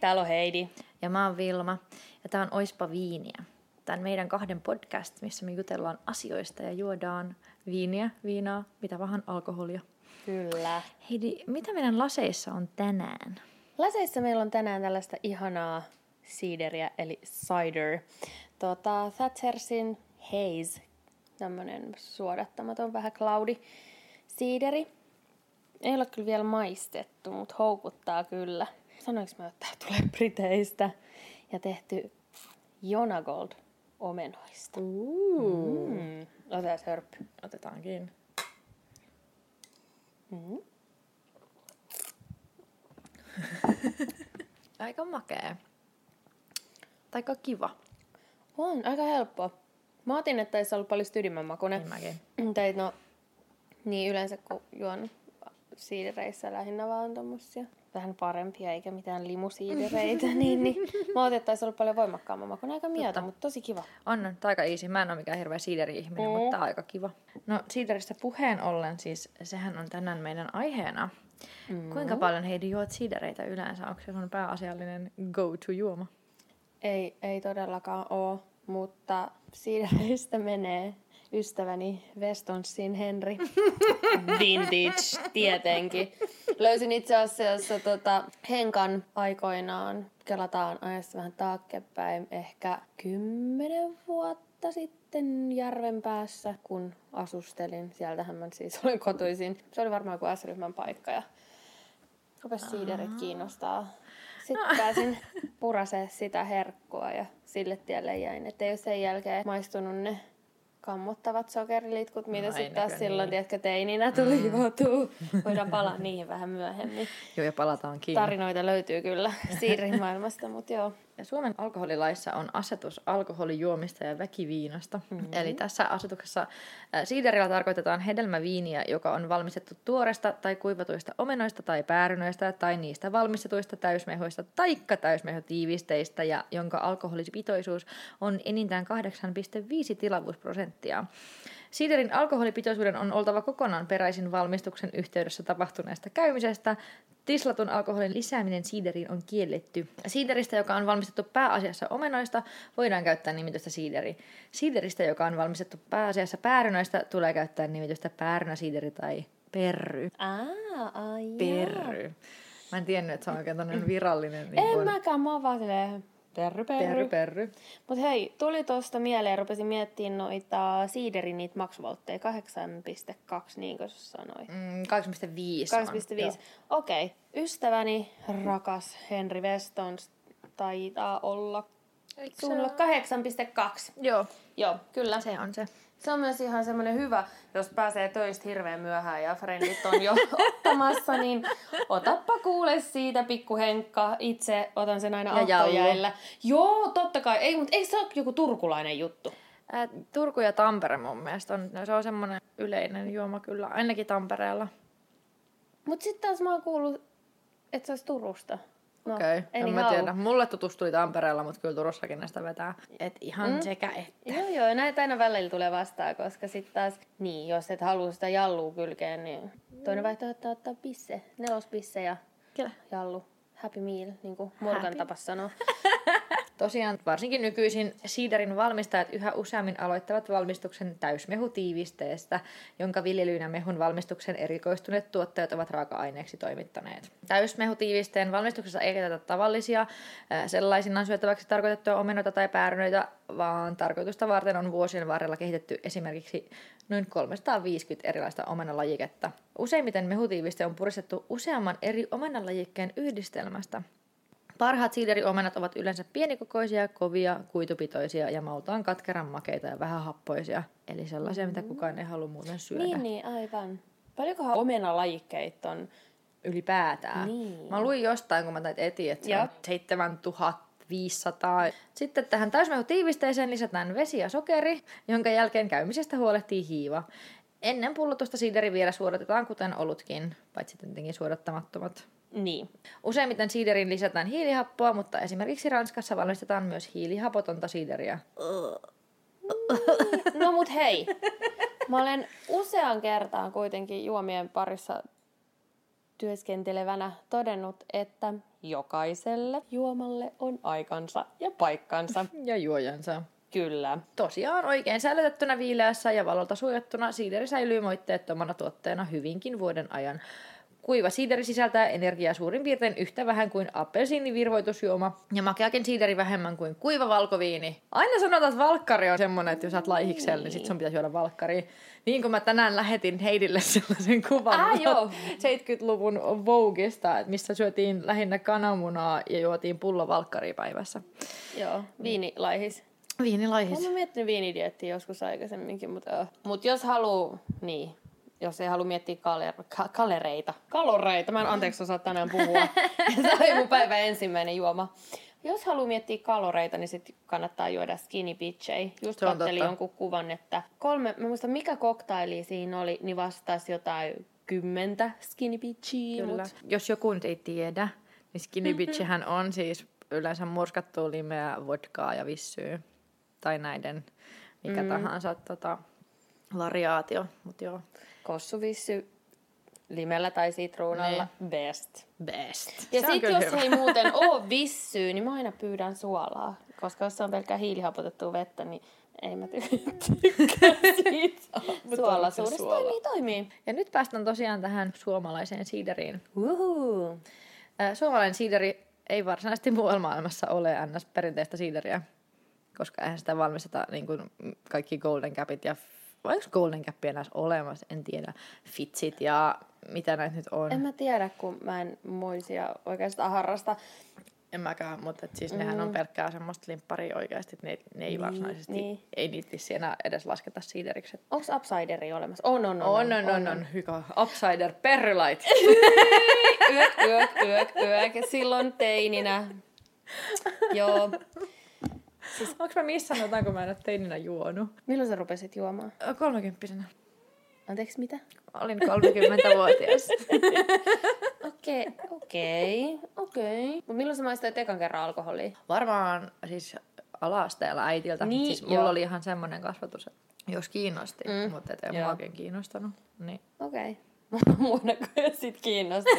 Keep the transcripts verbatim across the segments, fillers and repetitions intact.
täällä on Heidi. Ja mä oon Vilma. Ja tää on Oispa viiniä. Tää on meidän kahden podcast, missä me jutellaan asioista ja juodaan viiniä, viinaa, mitä vähän alkoholia. Kyllä. Heidi, mitä meidän laseissa on tänään? Laseissa meillä on tänään tällaista ihanaa siideriä, eli cider. Tota, Thatchersin Haze, tämmönen suodattamaton, vähän cloudy siideri. Ei ole kyllä vielä maistettu, mutta houkuttaa kyllä. Sanoinko mä, että tää tulee Briteistä ja tehty Jonagold-omenoista. Uh. Mm. Otetaan hörppy. Otetaankin. Mm. Aika makea. Aika kiva. On, aika helppoa. Mä otin, että ei se ollut paljon stydimän makuinen. Niin mäkin. Tai no, niin yleensä kun juon siidereissä lähinnä vaan tommosia vähän parempia, eikä mitään limusiidereitä, niin, niin mä otin, että ei se ollut paljon voimakkaamman makuinen. Aika mieltä, mutta tosi kiva. On, on aika easy. Mä en ole mikään hirveä siideri-ihminen, mm. mutta aika kiva. No siideristä puheen ollen, siis sehän on tänään meidän aiheena. Mm. Kuinka paljon, Heidi, juot siidereitä yleensä? Onko se sun pääasiallinen go-to-juoma? Ei, ei todellakaan ole, mutta siidereistä menee ystäväni Westonsin Henry. Vintage, tietenkin. Löysin itse asiassa tota, Henkan aikoinaan, kelataan ajassa vähän taaksepäin, ehkä kymmenen vuotta sitten järven päässä, kun asustelin. Sieltähän mä siis olin kotoisin. Se oli varmaan kuin S-ryhmän paikka ja rupes siiderit kiinnostaa. Sitten no. pääsin puraseen sitä herkkua ja sille tielle jäin. Että ei ole sen jälkeen maistunut ne kammottavat sokerilitkut, mitä no, sitten taas silloin, niin. tiedätkö, teininä tuli mm. joutuu. Voidaan palaa niihin vähän myöhemmin. Joo, ja palataan kiinni. Tarinoita löytyy kyllä siirin maailmasta, mutta joo. Ja Suomen alkoholilaissa on asetus alkoholijuomista ja väkiviinasta. Mm-hmm. Eli tässä asetuksessa äh, siiderillä tarkoitetaan hedelmäviiniä, joka on valmistettu tuoresta tai kuivatuista omenoista tai päärynöistä tai niistä valmistetuista täysmehoista taikka täysmehotiivisteistä ja jonka alkoholipitoisuus on enintään kahdeksan pilkku viisi tilavuusprosenttia. Siiderin alkoholipitoisuuden on oltava kokonaan peräisin valmistuksen yhteydessä tapahtuneesta käymisestä. Tislatun alkoholin lisääminen siideriin on kielletty. Siideristä, joka on valmistettu pääasiassa omenoista, voidaan käyttää nimitystä siideri. Siideristä, joka on valmistettu pääasiassa päärynöistä, tulee käyttää nimitystä päärynäsiideri tai perry. Ah, ah, perry. Mä en tiennyt, että se on oikein tämmöinen virallinen. Niin en kun... mäkään, mä oon vaan silleen... Perry, perry. perry. Mutta hei, tuli tuosta mieleen, rupesin miettimään noita siiderin niitä maksuvoltteja, kahdeksan pilkku kaksi, niin kuin sanoit. Mm, kahdeksan pilkku viisi. kahdeksan pilkku viisi. Okei, okay. Ystäväni, rakas Henry Westons, taitaa olla suunnilla kahdeksan pilkku kaksi. Joo. Joo, kyllä. Se on se. Se on myös ihan semmoinen hyvä, jos pääsee töistä hirveän myöhään ja frendit on jo ottamassa, niin otappa kuule siitä pikkuhenkka. Itse otan sen aina autojäillä. Joo, totta kai. Ei, mutta ei se ole joku turkulainen juttu. Ää, Turku ja Tampere mun mielestä on, se on semmoinen yleinen juoma kyllä, ainakin Tampereella. Mutta sitten taas mä oon kuullut, että se olisi Turusta. No, okei, okay. En mä tiedä. Mulle tutustui Tampereella, mutta kyllä Turussakin näistä vetää. Et ihan mm. sekä että. Joo, joo, näitä aina välillä tulee vastaan, koska sitten taas, niin, jos et halua sitä jallua kylkeen, niin toinen vaihtoehto ottaa pisse, nelospisse ja kyllä. Jallu. Happy meal, niin kuin Morgan tapas sanoo. Tosiaan, varsinkin nykyisin siiderin valmistajat yhä useammin aloittavat valmistuksen täysmehutiivisteestä, jonka viljelyynä mehun valmistuksen erikoistuneet tuottajat ovat raaka-aineeksi toimittaneet. Täysmehutiivisteen valmistuksessa ei käytetä tavallisia, sellaisinaan syötäväksi tarkoitettuja omenoita tai päärynöitä, vaan tarkoitusta varten on vuosien varrella kehitetty esimerkiksi noin kolmesataaviisikymmentä erilaista omenalajiketta. Useimmiten mehutiiviste on puristettu useamman eri omenalajikkeen yhdistelmästä. Parhaat siideriomenat ovat yleensä pienikokoisia, kovia, kuitupitoisia ja maultaan katkeran makeita ja vähän happoisia. Eli sellaisia, mm-hmm. mitä kukaan ei halua muuten syödä. Niin, niin aivan. Paljonkohan omenalajikkeit on ylipäätään? Niin. Mä luin jostain, kun mä tait etiin, että se on seitsemäntuhatta viisisataa. Sitten tähän täysmehutiivisteeseen lisätään vesi ja sokeri, jonka jälkeen käymisestä huolehtii hiiva. Ennen pullotusta siideri vielä suodatetaan, kuten olutkin, paitsi tietenkin suodattamattomat. Niin. Useimmiten siideriin lisätään hiilihappoa, mutta esimerkiksi Ranskassa valmistetaan myös hiilihapotonta siideriä. Niin. No mut hei, mä olen usean kertaan kuitenkin juomien parissa työskentelevänä todennut, että jokaiselle juomalle on aikansa ja paikkansa. Ja juojansa. Kyllä. Tosiaan oikein säilytettynä viileässä ja valolta suojattuna siideri säilyy moitteettomana tuotteena hyvinkin vuoden ajan. Kuiva siideri sisältää energiaa suurin piirtein yhtä vähän kuin appelsiinivirvoitusjuoma ja makeakin siideri vähemmän kuin kuiva valkoviini. Aina sanotaan, että valkkari on semmoinen, että jos olet laihiksella, niin sit sun pitäisi juoda valkkariin. Niin kuin mä tänään lähetin Heidille sellaisen kuvan ah, joo. seitsemänkymmentäluvun Vogueista, missä syötiin lähinnä kananmunaa ja juotiin pullo valkkariin päivässä. Joo, viinilaihis. Viinilaihis. Mä oon miettinyt viinidiettiä joskus aikaisemminkin, mutta, uh. Mut jos haluu, niin. Jos ei halua miettiä kaler- ka- kalereita. Kaloreita. Mä en anteeksi osaa tänään puhua. Se oli mun päivän ensimmäinen juoma. Jos haluaa miettiä kaloreita, niin sit kannattaa juoda skinny bitchei. Just katselin jonkun kuvan, että kolme, mä muistan mikä koktaili siinä oli, niin vastasi jotain kymmentä skinny bitchiä. Kyllä. Mut. Jos joku nyt ei tiedä, niin skinny bitchihän on siis yleensä murskattua limeä, vodkaa ja vissyä. Tai näiden mikä mm. tahansa tota, variaatio. Mut joo. Kossuvissy limellä tai sitruunalla. Ne. Best. Best. Ja sitten jos hyvä. Ei muuten ole vissyä, niin mä aina pyydän suolaa. Koska jos se on pelkkää hiilihapotettua vettä, niin ei mä tykkää siitä. Suolasuudessa toimii, toimii. Ja nyt päästään tosiaan tähän suomalaiseen siideriin. Uhuhu. Suomalainen siideri ei varsinaisesti muualla maailmassa ole ns. Perinteistä siideriä. Koska eihän sitä valmisteta niin kuin kaikki Golden Capit ja vai onko Golden Cap enää olemassa? En tiedä. Fitsit ja mitä näitä nyt on. En mä tiedä, kun mä en muisia oikeastaan harrasta. En mäkään, mutta et siis mm. nehän on pelkkää semmoista limpparia oikeasti. Ne, ne ei niin, varsinaisesti, niin. Ei niitä vissi enää edes lasketa siideriksi. Onko Upcideri olemassa? On, on, on. On, on, on. on, on. on. Hyvä. Upcider, perrilait. yök, yök, yök, yök. Silloin teininä. Joo. Siis, onko mä missään jotain, kun mä en ole teininä juonut? Milloin sä rupesit juomaan? Kolmekymppisenä. Anteeksi, mitä? Olin kolmekymmentävuotias. Okei, okei, okei. Milloin sä maistoit ekan kerran alkoholia? Varmaan siis ala-asteella äitiltä. Niin, siis mulla joo. oli ihan semmoinen kasvatus, jos kiinnosti, mm. mutta et en mä oikein kiinnostanut. Niin. Okei. Okay. Muuna kuin sit kiinnosti.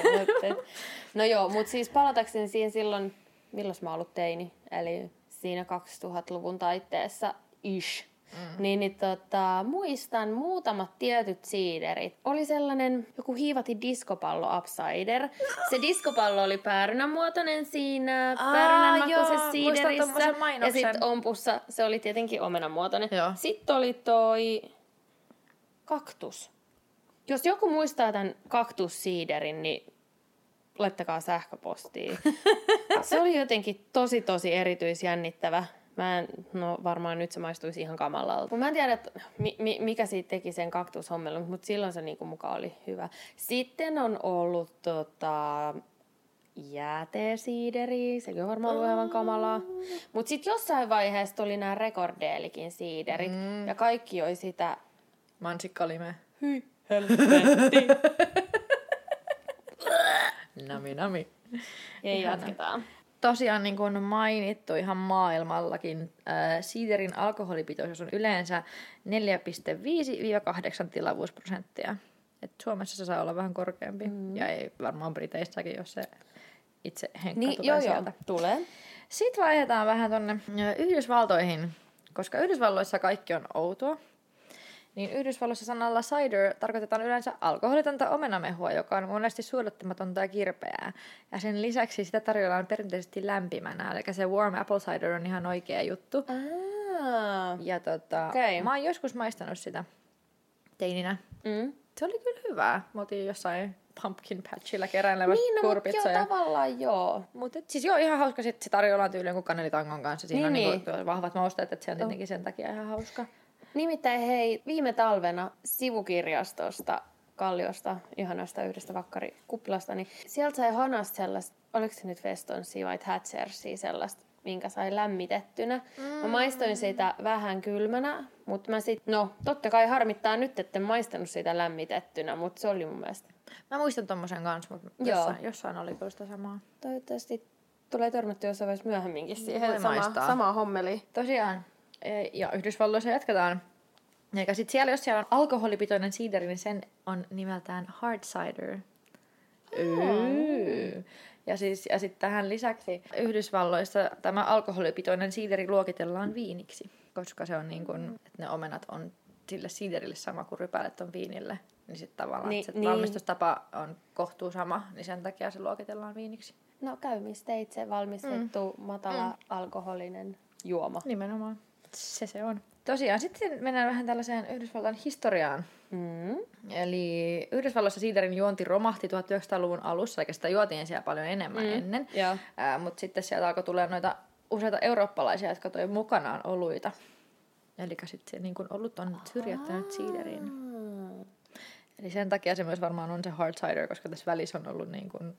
No joo, mutta siis palatakseni siihen silloin, milloin mä ollut teini, eli... Siinä kaksituhattaluvun taitteessa ish. Mm. Niin, niin tota, muistan muutamat tietyt siiderit. Oli sellainen, joku hiivati diskopallo Upcider. Se diskopallo oli päärynänmuotoinen siinä päärynänmakuisessa siiderissä. Ja sitten ompussa, se oli tietenkin omenanmuotoinen. Joo. Sitten oli toi kaktus. Jos joku muistaa tämän kaktussiiderin, niin... laittakaa sähköpostiin. Se oli jotenkin tosi, tosi erityisjännittävä. Mä en, no varmaan nyt se maistuisi ihan kamalalta. Mä en tiedä, että mi, mikä siitä teki sen kaktushommelun, mutta silloin se niinku mukaan oli hyvä. Sitten on ollut tota, jääteesiideri, sekin on varmaan ollut aivan kamalaa. Mutta sitten jossain vaiheessa oli nämä Rekorderligin siiderit, mm. ja kaikki joi sitä... mansikkalime. Hyi, helvetti. Nami, nami. Ja jatketaan. Tosiaan niin kuin on mainittu ihan maailmallakin, ää, siiderin alkoholipitoisuus on yleensä neljä pilkku viisi kahdeksan tilavuusprosenttia. Et Suomessa se saa olla vähän korkeampi. Mm. Ja ei varmaan Briteissäkin, jos se itse henkka niin, tulee joo, sieltä. Joo, tulee. Sitten vaihdetaan vähän tuonne Yhdysvaltoihin, koska Yhdysvalloissa kaikki on outoa. Niin Yhdysvalloissa sanalla cider tarkoitetaan yleensä alkoholitonta omenamehua, joka on monesti suodattamatonta ja kirpeää. Ja sen lisäksi sitä tarjoillaan perinteisesti lämpimänä, eli se warm apple cider on ihan oikea juttu. Aa, ja tota, okay. Mä oon joskus maistanut sitä teininä. Mm. Se oli kyllä hyvää. Mä otin jossain pumpkin patchilla keräilemässä niin, no, kurpitsoja. Niin, mutta joo, tavallaan joo. Mutta siis joo, ihan hauska. Sitten se tarjoillaan tyyliin kuin kanelitangon kanssa. Siinä niin, on niin kuin vahvat mausteet, että se on tietenkin sen takia ihan hauska. Nimittäin hei, viime talvena sivukirjastosta, Kalliosta, ihanasta yhdestä vakkarikuplasta, niin sieltä sai hanasta sellaista, oliko se nyt Westonsia vai Thatchersia sellaista, minkä sai lämmitettynä. Mm. Mä maistoin sitä vähän kylmänä, mutta mä sit, no totta kai harmittaa nyt, etten maistanut sitä lämmitettynä, mutta se oli mun mielestä. Mä muistan tommosen kanssa, mutta jossain, jossain oli kyllä sitä samaa. Toivottavasti tulee törmätty jossain vaiheessa myöhemminkin siihen sama, samaan hommeliin. Tosiaan. Ja Yhdysvalloissa jatketaan. Eli sitten siellä, jos siellä on alkoholipitoinen siideri, niin sen on nimeltään hard cider. Öö. Ja, siis, ja sitten tähän lisäksi Yhdysvalloissa tämä alkoholipitoinen siideri luokitellaan viiniksi, koska se on niin kuin, että ne omenat on sille siiderille sama kuin rypälet on viinille. Niin sitten tavallaan niin, se niin. valmistustapa on kohtuu sama, niin sen takia se luokitellaan viiniksi. No käymisteitse valmistettu mm. matala mm. alkoholinen juoma. Nimenomaan. Se se on. Tosiaan sitten mennään vähän tällaiseen Yhdysvaltain historiaan. Mm. Eli Yhdysvalloissa siiderin juonti romahti tuhatyhdeksänsataaluvun alussa, eikä sitä juotiin siellä paljon enemmän mm. ennen. Äh, Mutta sitten sieltä alkoi tulla noita useita eurooppalaisia, jotka toi mukanaan oluita. Eli sitten se niin kun olut on syrjäyttänyt siiderin. Eli sen takia se myös varmaan on se hard cider, koska tässä välissä on ollut niin kun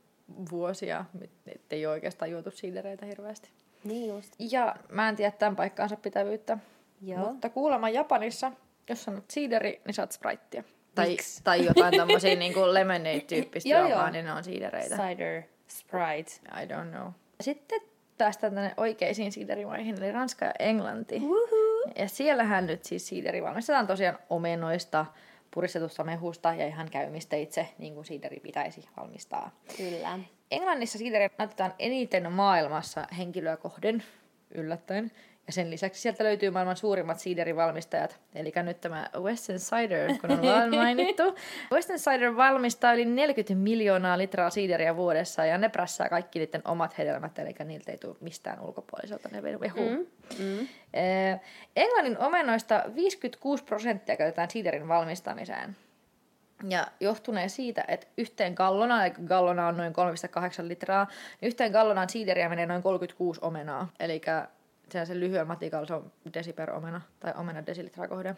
vuosia, ettei ole oikeastaan juotu siidereitä hirveästi. Niin just. Ja mä en tiedä tämän paikkaansa pitävyyttä. Joo. Mutta kuulemma Japanissa, jos sanot siideri, niin saat spraittia. Tai, tai jotain tämmöisiä niin kuin lemonade-tyyppistä juomaa, niin ne on siidereitä. Cider, Sprite. I don't know. Sitten päästään tänne oikeisiin siiderimaihin, eli Ranska ja Englanti. Woohoo. Ja siellähän nyt siis siideri valmistetaan tosiaan omenoista, puristetusta mehusta ja ihan käymisteitse, niin kuin siideri pitäisi valmistaa. Kyllä. Englannissa siideriä nautitaan eniten maailmassa henkilöä kohden, yllättäen. Ja sen lisäksi sieltä löytyy maailman suurimmat siiderivalmistajat. Eli nyt tämä Westons Cider, kun on vaan mainittu. Westons Cider valmistaa yli neljäkymmentä miljoonaa litraa siideriä vuodessa, ja ne prässää kaikki niiden omat hedelmät, eli niiltä ei tule mistään ulkopuoliselta, ne vehu. Mm, mm. Eh, Englannin omenoista viisikymmentäkuusi prosenttia käytetään siiderin valmistamiseen. Ja johtunee siitä, että yhteen gallonaan, eli gallona on noin kolme pilkku kahdeksan litraa, niin yhteen gallonaan siideriä menee noin kolmekymmentäkuusi omenaa, eli sehän se lyhyen matikalla, se on desi per omena, tai omena desilitraa kohden.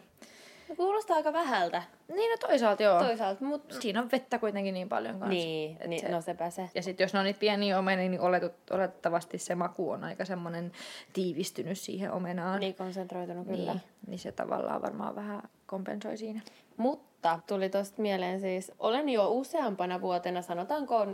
No, kuulostaa aika vähältä. Niin, no toisaalta joo. Toisaalta, mutta siinä on vettä kuitenkin niin paljon kanssa. Niin, niin se... no sepä se. Ja sitten jos ne on niitä pieniä omenia, niin oletut, oletettavasti se maku on aika semmoinen tiivistynyt siihen omenaan. Niin, konsentroitunut kyllä. Niin, niin se tavallaan varmaan vähän kompensoi siinä. Mutta tuli tosta mieleen siis, olen jo useampana vuotena, sanotaanko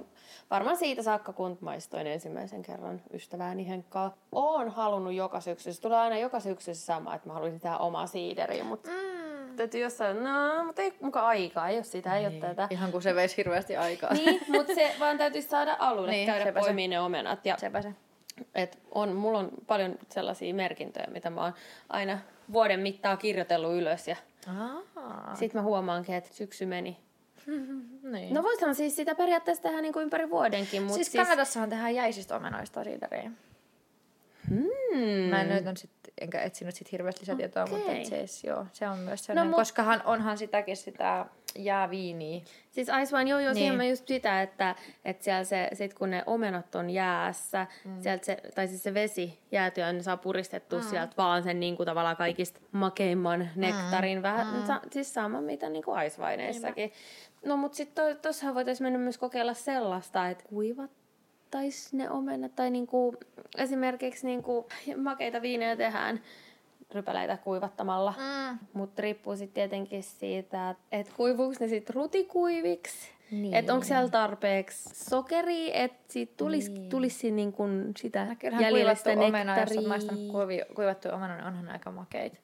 varmaan siitä saakka, kun maistoin ensimmäisen kerran ystävääni Henkkaa, olen halunnut joka syksy, se tulee aina joka syksy sama, että mä haluaisin tehdä omaa siideriä, mutta mm. täytyy jossain, no, mutta ei mukaan aikaa, ei ole sitä, ei niin. ole tätä. Ihan kuin se veisi hirveästi aikaa. Niin, mutta se vaan täytyisi saada alulle, niin, käydä poimiin ne omenat. Ja sepä se. Et on, mulla on paljon sellaisia merkintöjä, mitä mä oon aina vuoden mittaan kirjoitellut ylös ja Aa. Sitten mä huomaankin, että syksy meni. Niin. No voisihan siis sitä periaatteessa tehdä niin kuin ympäri vuodenkin. Mut siis, siis... Kanadassahan tehdään jäisistä omenoista siideriä. Hmm. Mä en löytänyt sit, enkä etsinyt sit hirveästi lisätietoa, okay. mutta siis, joo, se on myös sellainen, no, mut... koskahan onhan sitäkin sitä jääviiniä. Siis aisvaan, joo, joo, niin. Siihen mä just sitä, että, että siellä se, sit kun ne omenat on jäässä, mm. sieltä se, tai siis se vesi jäätyä, niin saa puristettua mm. sieltä vaan sen niin kuin tavallaan kaikista makeimman nektarin. Mm. Vähän, mm. Sa, siis sama mitä niin kuin aisvaineissakin. No mut sit to, tossahan voitaisiin mennä myös kokeilla sellaista, että kuivat. Tai ne omenat, tai niinku, esimerkiksi niinku, makeita viinejä tehdään rypäleitä kuivattamalla. Mm. Mutta riippuu sitten tietenkin siitä, että kuivuuko ne sitten rutikuiviksi. Niin. Että onko siellä tarpeeksi sokeria, että siitä tulisi niin. tulis niinku sitä jäljellä sitä nektaria. Jos olet maistanut kuivattuja omenoja, niin onhan aika makeita.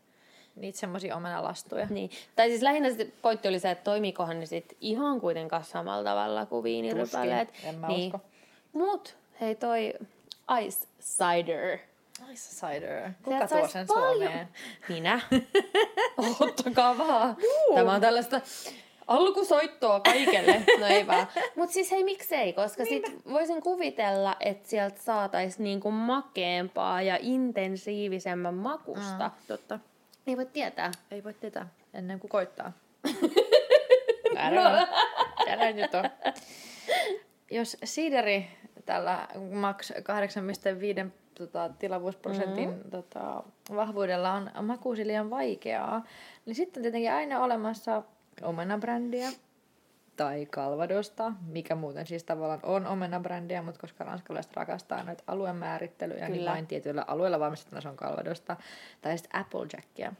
Niitä semmoisia omenalastuja. Niin. Tai siis lähinnä pointti oli se, että toimiikohan ne sitten ihan kuitenkaan samalla tavalla kuin viinirypäleet. Tuskin, en mä niin. usko. Mut, hei toi ice cider. Ice cider. Kuka tuo sen paljon... Suomeen? Minä. Ottakaa vaan. Juu. Tämä on tällaista alkusoittoa kaikelle. No ei vaan. Mut siis hei miksei, koska niin sit mä... voisin kuvitella, että sieltä saatais niinku makeempaa ja intensiivisemmän makusta. Mm, totta. Ei voi tietää. Ei voi tietää. Ennen kuin koittaa. Täällä on. nyt on. Jos siideri tällä maks kahdeksan pilkku viisi tota, tilavuusprosentin mm-hmm. tota, vahvuudella on makuusi liian vaikeaa, niin sitten on tietenkin aina olemassa omenabrändiä tai Calvadosta, mikä muuten siis tavallaan on omenabrändiä, mutta koska ranskalaiset rakastaa noita aluemäärittelyjä, Kyllä. niin vain tietyillä alueilla valmistetaan se on Calvadosta, tai sitten Applejackia.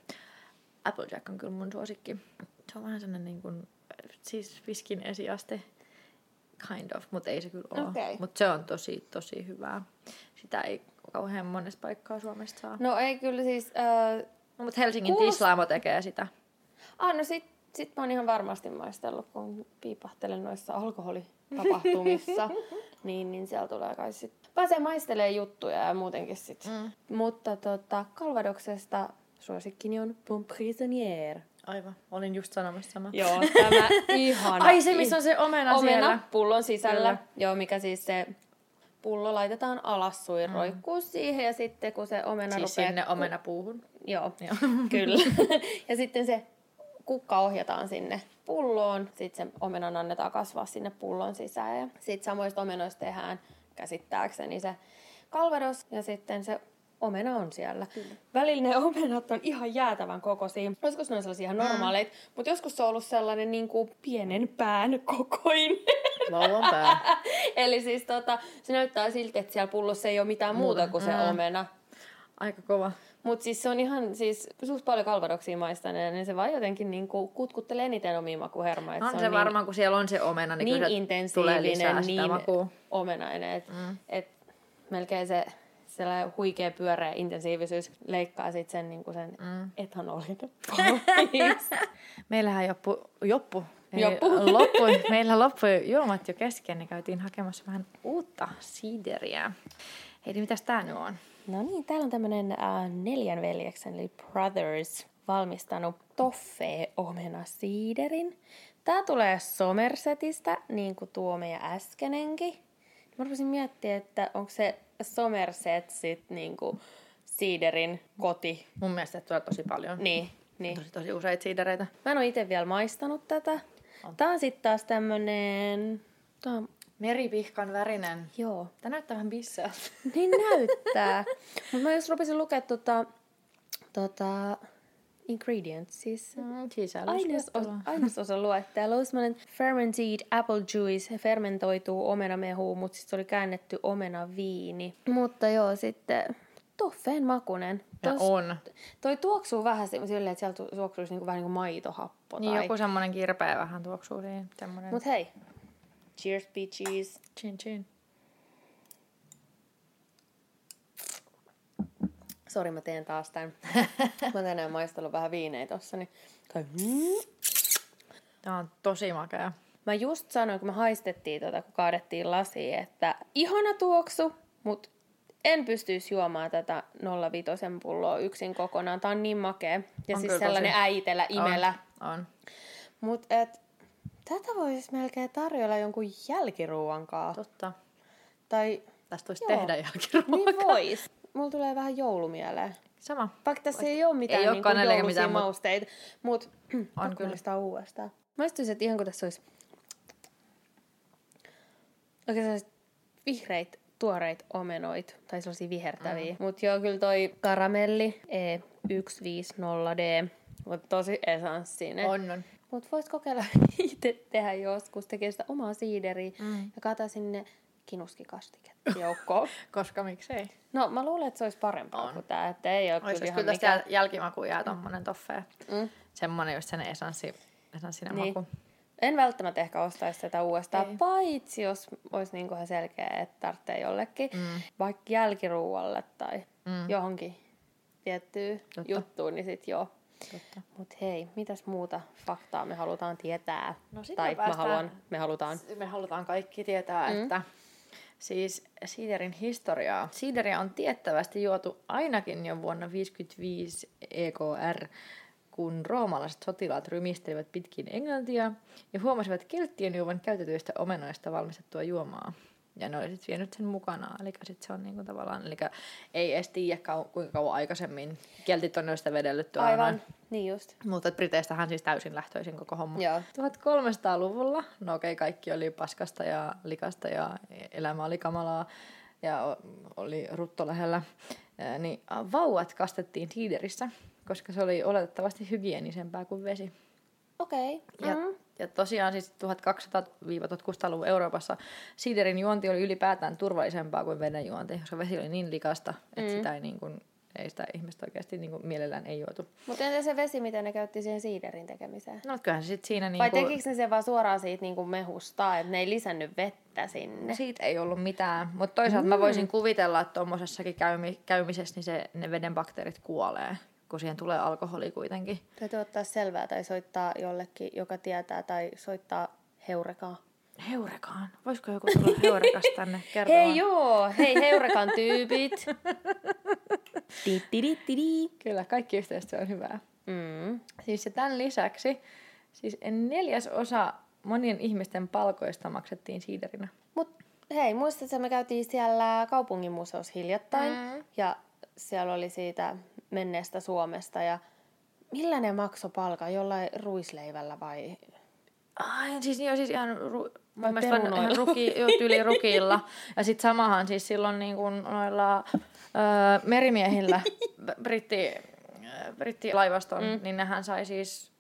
Applejack on kyllä mun suosikki. Se on vähän sellainen niin kuin, siis viskin esiaste. Kind of, mutta ei se kyllä ole. Okay. Mutta se on tosi, tosi hyvää. Sitä ei kauhean monessa paikkaa Suomesta saa. No ei kyllä siis... Äh, no, mutta Helsingin kuulost... Tislaamo tekee sitä. Ah, no sit sitten mä oon ihan varmasti maistellut, kun piipahtelen noissa alkoholitapahtumissa, niin, niin siellä tulee kai sitten. Pääsee maistelee juttuja ja muutenkin sitten. Mm. Mutta tota, Calvadoksesta suosikkini on Bon Prisonnier. Aivan, olin just sanomassa sama. Joo, tämä ihana. Ai se, missä on se omena, omena siellä. Pullon sisällä. Kyllä. Joo, mikä siis se pullo laitetaan alas suin, mm. roikkuu siihen ja sitten kun se omena siis rupeaa... Siis sinne omenapuuhun. Joo, Joo. Kyllä. Ja sitten se kukka ohjataan sinne pulloon, sitten se omenan annetaan kasvaa sinne pullon sisään ja sitten samoista omenoista tehdään käsittääkseni se calvados ja sitten se omena on siellä. Kyllä. Välillä ne omenat on ihan jäätävän kokoisia. Joskus ne on sellaisia ihan normaaleita, mm. mutta joskus se on ollut sellainen niin kuin pienen pään kokoinen. Lauan pää. Eli siis tota, se näyttää siltä, että siellä pullossa ei ole mitään muuta, muuta kuin se mm. omena. Aika kova. Mutta siis se on ihan, siis suht paljon kalvadoksia maistaneena, niin se vaan jotenkin niinku kutkuttelee eniten omia makuhermoja. On se, on se niin, varmaan, kun siellä on se omena, niin, niin kyllä tulee lisää sitä niin makua. Omenainen, että mm. et melkein se sellainen huikea pyöreä intensiivisyys leikkaa sitten sen, niinku sen mm. etanolin pois. Meillähän joppu, joppu, joppu. Loppui, meillä loppui juomat jo kesken, niin käytiin hakemassa vähän uutta siideriä. Heidi, mitäs tää nyt on? No niin, täällä on tämmönen äh, neljän veljeksen, eli Brothers, valmistanut toffee-omenasiiderin. Tää tulee Somersetistä, niin kuin tuo meidän äskenenkin. Mä rupesin miettimään, että onko se Somerset sit niin kuin siiderin koti. Mun mielestä tulee tosi paljon. Niin, niin. Tosi, tosi useita siidereitä. Mä en oo ite vielä maistanut tätä. On. Tää on sit taas tämmönen... Tää on... Meripihkan värinen. Joo. Tämä näyttää vähän bisseältä. Niin näyttää. Mutta jos rupesin lukea tuota, tuota, ingredients, siis mm, ainesosa, ainesosa luetteella on sellainen fermented apple juice, fermentoituu omenamehu, mutta sitten se oli käännetty omenaviini. Mutta joo, sitten toffeen makunen. Tos, on. Toi tuoksuu vähän silleen, että siellä tuoksuisi niinku, vähän niin kuin maitohappo. Niin tai... joku semmoinen kirpeä vähän tuoksuu. Niin semmonen... Mut hei. Cheers, peaches. Chin, chin. Sori, mä teen taas tän. Mä tänään maistellut vähän viineä tossa, niin... Tää on tosi makea. Mä just sanoin, kun me haistettiin tota, kun kaadettiin lasiin, että ihana tuoksu, mut en pystyisi juomaan tätä nolla pilkku viisi pulloa yksin kokonaan. Tää on niin makea. Ja on siis sellainen tosi... äitelä, imelä. On, on. Mut et... Tätä voisi melkein tarjolla jonkun jälkiruuan kanssa. Totta. Tai... Tästä voisi tehdä jälkiruuan. Niin vois. Mulla tulee vähän joulumieleen. Sama. Vaikka tässä Vaik... ei ole mitään ei niin jouluisia mitään, mausteita. Mut on kyllä sitä uudestaan. Maistuisi, että ihan kun tässä olisi... Oikein sellaiset vihreit, tuoreit omenoit. Tai sellaisia vihertäviä. Mm. Mut joo, kyllä toi karamelli E yksi viisi nolla D. Mut tosi esanssinen. On on. Mutta voisi kokeilla itse tehdä joskus, tekee sitä omaa siideriä mm. ja kaataa sinne kinuskikastiketta joukkoon. Koska miksei? No mä luulen, että se olisi parempaa on. Kuin tämä, että ei ole olis kyllä ihan mikään. Olis jälkimaku jää tommonen toffee. Mm. Semmonen just sen esanssi, esanssinen niin. Maku. En välttämättä ehkä ostaisi tätä uudestaan, ei. Paitsi jos olisi niin kuin selkeä, että tarvitsee jollekin, mm. vaikka jälkiruualle tai mm. johonkin tiettyyn Totta. Juttuun, niin sit joo. Totta. Mut hei, mitäs muuta faktaa me halutaan tietää? No tai me, haluan, me halutaan. Me halutaan kaikki tietää, mm. että siis siiderin historiaa. Siideriä on tiettävästi juotu ainakin jo vuonna viisikymmentäviisi E K R, kun roomalaiset sotilaat rymistelivät pitkin Englantia ja huomasivat kelttien juovan käytetyistä omenoista valmistettua juomaa. Ja ne oli sitten vienyt sen mukanaan, eli sitten se on niinku tavallaan, eli ei edes tiedä kau- kuinka kauan aikaisemmin kieltit on noista vedellyt tuolla. Aivan, noin. Niin just. Mutta Briteistähän siis täysin lähtöisin koko homma. Joo. tuhatkolmesataaluvulla, no okei, okay, kaikki oli paskasta ja likasta ja elämä oli kamalaa ja oli rutto lähellä, niin vauvat kastettiin siiderissä, koska se oli oletettavasti hygienisempää kuin vesi. Okei. Okay. Ja, mm-hmm. ja tosiaan siis tuhatkaksisataa-tuhatkuusisataa-luvun Euroopassa siiderin juonti oli ylipäätään turvallisempaa kuin veden juonti, koska vesi oli niin likasta, että mm. sitä ei, niin kuin, ei sitä ihmistä oikeasti niin kuin mielellään ei juotu. Mutta entä se vesi, mitä ne käytti siihen siiderin tekemiseen? No kyllähän se sitten siinä... Niin Vai kuin... tekikö ne sen vaan suoraan siitä niin kuin mehusta, että ne ei lisännyt vettä sinne? Siitä ei ollut mitään, mutta toisaalta mm. mä voisin kuvitella, että tuommoisessakin käymi- käymisessä niin se, ne veden bakteerit kuolee. kun siihen tulee alkoholi kuitenkin. Täytyy ottaa selvää tai soittaa jollekin, joka tietää, tai soittaa Heurekaan. Heurekaan? Voisiko joku tulla Heurekasta tänne kertomaan? Hei joo, hei Heurekan tyypit. Kyllä, kaikki yhteistyö on hyvää. Mm. Siis ja tämän lisäksi siis neljäs osa monien ihmisten palkoista maksettiin siiderinä. Mut hei, muistatko, että me käytiin siellä kaupungin museossa hiljattain mm. ja siellä oli siitä menneestä Suomesta ja millä ne maksoi palkan? Jollain ruisleivällä vai? Ai, siis joo, siis ihan ru- mun mielestä on ruki, tyyli rukilla. Ja sit samahan siis silloin niin kuin noilla ö, merimiehillä britti, brittilaivaston, mm. niin nehän sai siis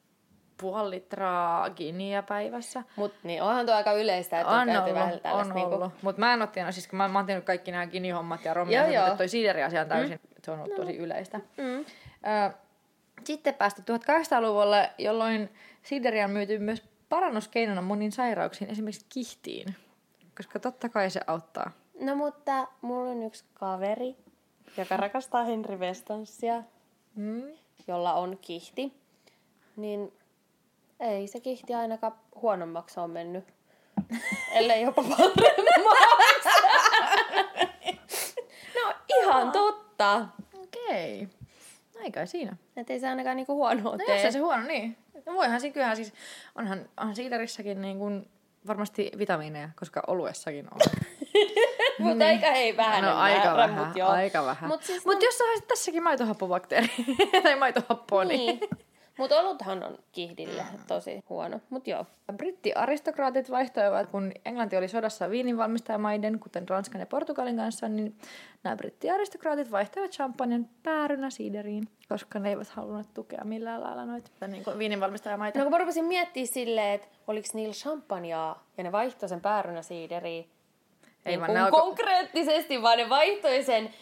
puoli litraa giniä päivässä. Mut niin, onhan tuo aika yleistä, että on, on käyty ollut, vähän tällaista. On niinku... Mut mä en ole tiennyt, siis kun mä, mä oon tiennyt kaikki nämä ginihommat ja rommia, ja toi siideriasian täysin, mm. se on ollut no. tosi yleistä. Mm. Ö, sitten päästä tuhatkahdeksansataaluvulle, jolloin siideriä on myyty myös parannuskeinona moniin sairauksiin, esimerkiksi kihtiin, koska totta kai se auttaa. No mutta mulla on yksi kaveri, joka rakastaa Henry Westonsia, mm. jolla on kihti, niin ei se kihti ainakaan huonommaksi on mennyt, ellei jopa paremmaksi. No ihan totta. Okei. Okay. Eikä siinä. Että ei se ainakaan niinku huonoa tee. No jos se huono, niin. No voihan siinä, kyllähän siis, onhan, onhan siiderissäkin niin kuin varmasti vitamiineja, koska oluessakin on. Mutta niin. Eikä hei vähän. No aika vähän, mut aika vähän. Mutta siis mut no... jos sä haisit tässäkin maitohappobakteeri, tai maitohappoa, niin. niin. Mutta oluthan on kihdille tosi huono, mut joo. Brittiaristokraatit vaihtoivat, kun Englanti oli sodassa viininvalmistajamaiden, kuten Ranskan ja Portugalin kanssa, niin nämä brittiaristokraatit vaihtoivat champagnen päärynä siideriin, koska ne eivät halunneet tukea millään lailla noita niin viininvalmistajamaita. No kun mä rupesin miettimään silleen, että oliko niillä champanjaa ja ne vaihtoi sen päärynä siideriin, ei niin vaan konkreettisesti, alko... vaan ne vaihtoi sen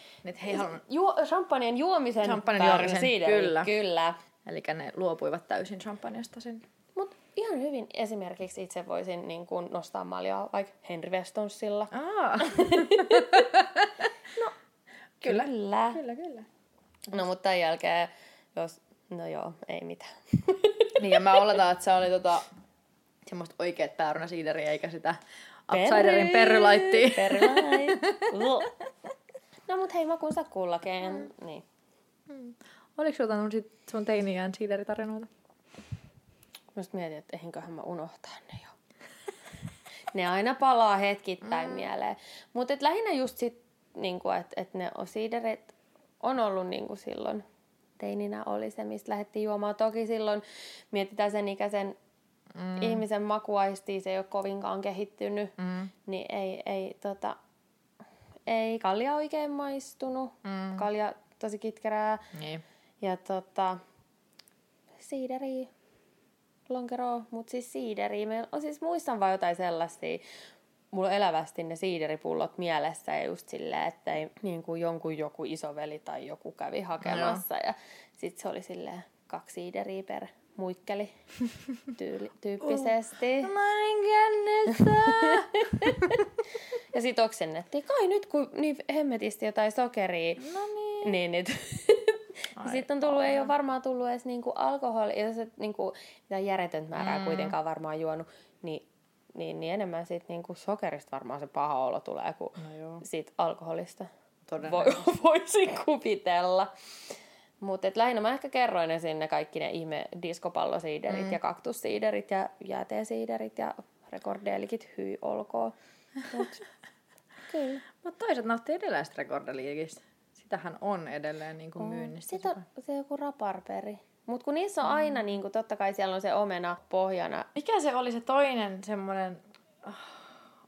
juo, champanjen juomisen päärynä siideriin. Kyllä. Kyllä. Eli ne luopuivat täysin champanjasta sen. Mut ihan hyvin esimerkiksi itse voisin niin kun nostaa maljaa vaikka Henry Westonsilla. Aa. No, kyllä. Kyllä. Kyllä, kyllä. No mutta tämän jälkeen, jos... No joo, ei mitään. Niin ja mä oletan, että se oli tota, semmoista oikeat päärynäsiideriä eikä sitä Upciderin perrylaittia. Perrylaitti. No mut hei, makuun sitä kullakin. Mm. Niin. Mm. Oliko sinulta sun teiniään siideritarinoita? Mä sit mietin, että eihinköhän mä unohtaa ne jo. Ne aina palaa hetkittäin mm. mieleen. Mutta lähinnä just sit, niinku, että et ne siiderit on ollut niinku silloin. Teininä oli se, mistä lähdettiin juomaan. Toki silloin mietitään sen ikäisen mm. ihmisen makuaistia, se ei ole kovinkaan kehittynyt. Mm. Niin ei, ei, tota, ei kalja oikein maistunut. Mm. Kalja tosi kitkerää. Niin. Ja tota, siideriä, lonkeroa, mutta siis siideriä. Mä siis muistan vaan jotain sellaisia. Mulla on elävästi ne siideripullot mielessä ja just silleen, että ei niin kuin jonkun joku isoveli tai joku kävi hakemassa. No. Ja sit se oli silleen kaksi siideriä per muikkeli tyyli, tyyppisesti. Oh my goodness! Ja sit oksennettiin, kai nyt kun niin hemmetisti jotain sokeria, no niin. niin nyt... Sitten on tullut, ei ole varmaan tullut edes niinku alkoholi, jos et niinku, mitä järjetöntä määrää mm. kuitenkaan varmaan juonut, niin, niin, niin enemmän siitä niinku sokerista varmaan se paha olo tulee kuin no siitä alkoholista. Todennäköisesti. Voisin kuvitella. Mutta lähinnä mä ehkä kerroin ne sinne kaikki ne ihme diskopallosiiderit mm. ja kaktussiiderit ja jääteesiiderit ja rekorderligit, hyi olkoon. Mut, kyllä. Mutta toiset nauttii edelleen sitä rekorderligistä. Sitähän on edelleen niin kuin myynnissä. Sitä on se joku raparperi. Mutta kun niissä on mm. aina, niin kuin, totta kai siellä on se omena pohjana. Mikä se oli se toinen semmoinen oh,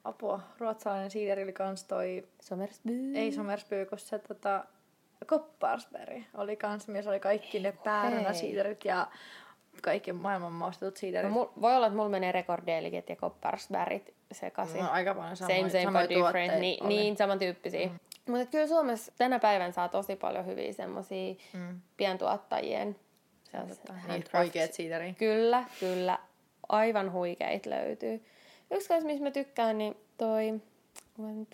apua, ruotsalainen siideri, oli kans toi... Somersby. Ei Somersby, kun se tota, Kopparsberg oli kans, missä oli kaikki ne päärynäsiiderit ja kaiken maailman maustetut siiderit. No, mul, voi olla, että mulla menee rekorderligit ja Kopparsbergit sekaisin. No aika paljon samoja. Same, same, samoja but different. Ni, niin, samantyyppisiä. Mm. Mutta kyllä Suomessa tänä päivänä saa tosi paljon hyviä semmosia mm. pientuottajien oikeat siideriä. Kyllä, kyllä. Aivan huikeita löytyy. Yksi kanssa, missä mä tykkään, niin toi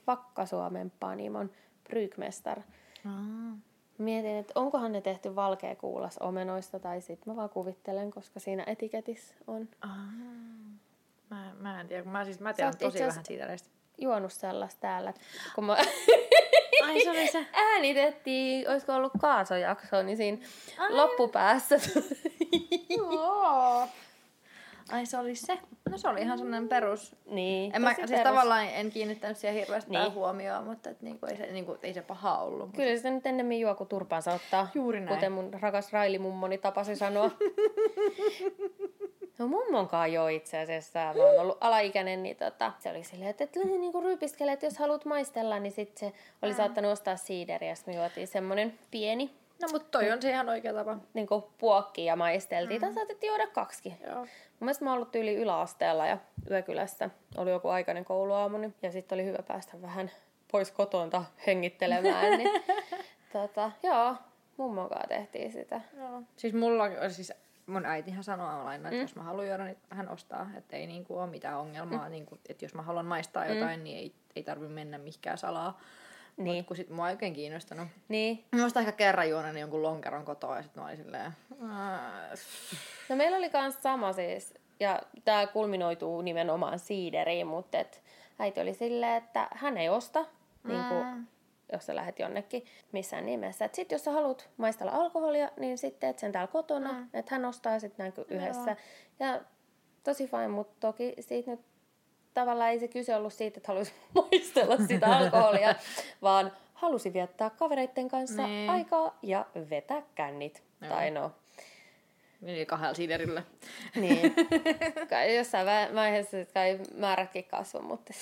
Vakkasuomen panimon Brygmester. Aa. mietin, että onkohan ne tehty valkeakuulas omenoista tai sit mä vaan kuvittelen, koska siinä etiketissä on. Aha. Mä, mä en tiedä, mä siis mä tiedän tosi vähän siitä näistä. Juonut sellaista täällä, kun mä ai, se oli se. Äänitettiin, olisiko ollut kaasojakso, niin siinä ai. Loppupäässä. Joo. Ai se oli se. No se oli ihan sellainen perus. Niin. En mä, siis perus. Tavallaan en kiinnittänyt siihen hirveästi niin. huomioon, mutta et niinku, ei, se, niinku, ei se paha ollut. Mutta. Kyllä sitä nyt ennemmin juo, kun turpaansa ottaa. Juuri näin. Kuten mun rakas Raili-mummoni tapasi sanoa. No mummonkaan jo itse asiassa. Mä oon ollut alaikäinen, niin tota, se oli silleen, että et, niinku ryypiskelee, että jos haluat maistella, niin sit se oli saattanut ostaa siideriä, ja me juotiin semmonen pieni. No mut toi on se ihan oikea tapa. Niinku puokki ja maisteltiin. Mm-hmm. Tai saatettiin juoda kaksikin. Joo. Mun mielestä mä oon ollut yli yläasteella ja Yökylässä. Oli joku aikainen kouluaamuni ja sitten oli hyvä päästä vähän pois kotonta hengittelemään. Niin, tota, joo, mummonkaan tehtiin sitä. Joo. Siis mulla on siis... Mun äitihän sanoo aina, että mm. jos mä haluan juoda, niin hän ostaa. Että ei niinku ole mitään ongelmaa. Mm. Niinku, että jos mä haluan maistaa jotain, mm. niin ei, ei tarvi mennä mihinkään salaa. Niin. Mut kun sit mua ei oikein kiinnostanut. Niin. Mä ostan ehkä kerran juoneen jonkun lonkeron kotoa ja sit mä olin silleen... No meillä oli kans sama siis. Ja tää kulminoituu nimenomaan siideriin, mutta et äiti oli silleen, että hän ei osta. Niinku... Mm. Jos sä lähdet jonnekin missään nimessä. Et sit jos sä haluat maistella alkoholia, niin sit teet sen täällä kotona. Mm. Että hän ostaa sit näin yhdessä. Joo. Ja tosi fine, mutta toki siitä nyt tavallaan ei se kyse ollut siitä, että haluaisi maistella sitä alkoholia, vaan halusi viettää kavereitten kanssa niin. aikaa ja vetää kännit. Joo. Tai no. Meni kahdella siiderillä. Niin. Kai jossain vaiheessa kai määrätkin kasvu, mutta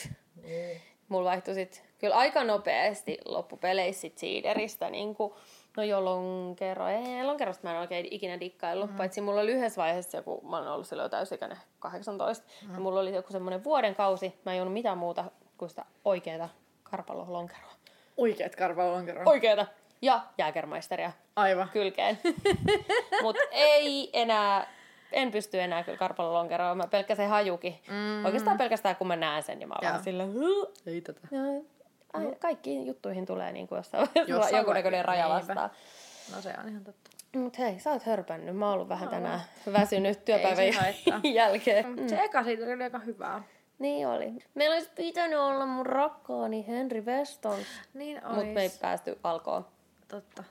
niin. mulla vaihtui sit kyllä aika nopeasti loppupeleissä sit siideristä, niin kuin, no jo lonkero, ei, lonkerosta mä en oikein ikinä dikkaillut, mm-hmm. paitsi mulla oli yhdessä vaiheessa joku, mä oon ollut silloin täysikäinen kahdeksantoista, mm-hmm. ja mulla oli joku semmoinen vuoden kausi, mä en juonut mitään muuta kuin sitä oikeeta karpalohonkeroa. Oikeet karpalohonkeroa? Oikeeta! Ja jäägermaisteria. Aivan. Kylkeen. Mut ei enää, en pysty enää kyllä karpalohonkeroa, mä pelkkäsen hajukin. Mm-hmm. Oikeastaan pelkästään kun mä näen sen, niin mä vaan sillä... Ei tätä. Ja. Ai, kaikkiin juttuihin tulee niin kuin jossain vaiheessa jonkunnäköinen raja vastaan. No se on ihan totta. Mut hei, sä oot hörpännyt. Mä oon ollut vähän no. tänään väsynyt työpäivän jälkeen. Mm. Se eka siitä oli aika hyvää. Niin oli. Meillä olisi pitänyt olla mun rakkaani Henry Weston. Niin ois. Mut me ei päästy alkoon. Totta.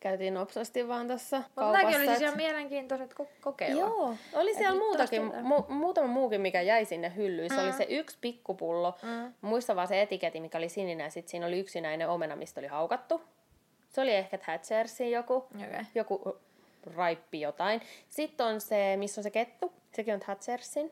Käytiin nopsasti vaan tuossa kaupassa. Mutta oli siis ihan mielenkiintoiset kokeilla. Joo, oli siellä muutakin, mu- muutama muukin, mikä jäi sinne hyllyyn. Mm. Oli se yksi pikkupullo. Mm. Muista vaan se etiketti, mikä oli sininen. Sitten siinä oli yksinäinen omena, mistä oli haukattu. Se oli ehkä Thatchersin joku, okay. joku raippi jotain. Sitten on se, missä on se kettu. Sekin on Thatchersin.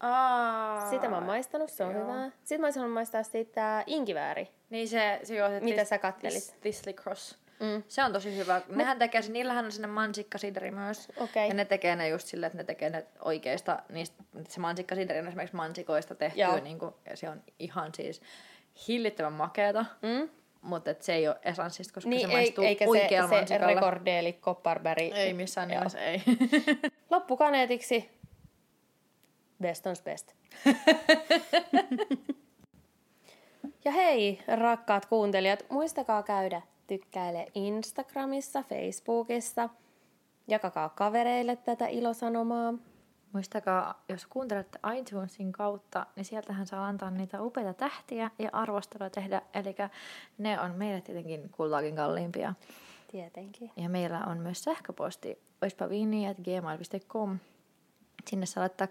Aa, sitä mä oon maistanut, se on joo. hyvää. Sitten mä oon saanut maistaa sitä inkivääriä. Niin se, se joo, se mitä tis, sä kattelit? Distillery Cross. Mm. Se on tosi hyvä. Nehän tekee, niillähän on sinne mansikkasideri myös. Okay. Ja ne tekee ne just silleen, että ne tekee ne oikeista, niistä, se mansikkasideri on esimerkiksi mansikoista tehtyä. Niin kuin, ja se on ihan siis hillittömän makeata, mm. mutta se ei ole esanssista, koska niin, se maistuu ei, oikealla se, mansikalla. Eikä se Rekorderlig Kopparsberg. Ei missään nimessä, ei. Loppukaneetiksi, Westons best. Ja hei, rakkaat kuuntelijat, muistakaa käydä tykkäile Instagramissa, Facebookissa. Jakakaa kavereille tätä ilosanomaa. Muistakaa, jos kuuntelette iTunesin kautta, niin sieltähän saa antaa niitä upeita tähtiä ja arvostelua tehdä. Eli ne on meille tietenkin kullaakin kalliimpia. Tietenkin. Ja meillä on myös sähköposti oispaviini at gmail dot com. Sinne saa laittaa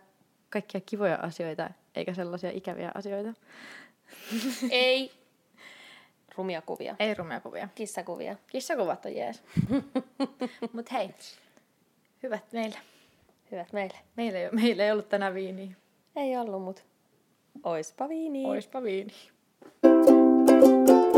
kaikkia kivoja asioita, eikä sellaisia ikäviä asioita. Ei. Rumia kuvia. Ei rumia kuvia. Kissakuvia. Kissakuvat on jees. Mut hei, hyvät meille. Hyvät meille. Meillä ei, meillä ei ollut tänään viiniä. Ei ollut, mut oispa viiniä. Oispa viiniä.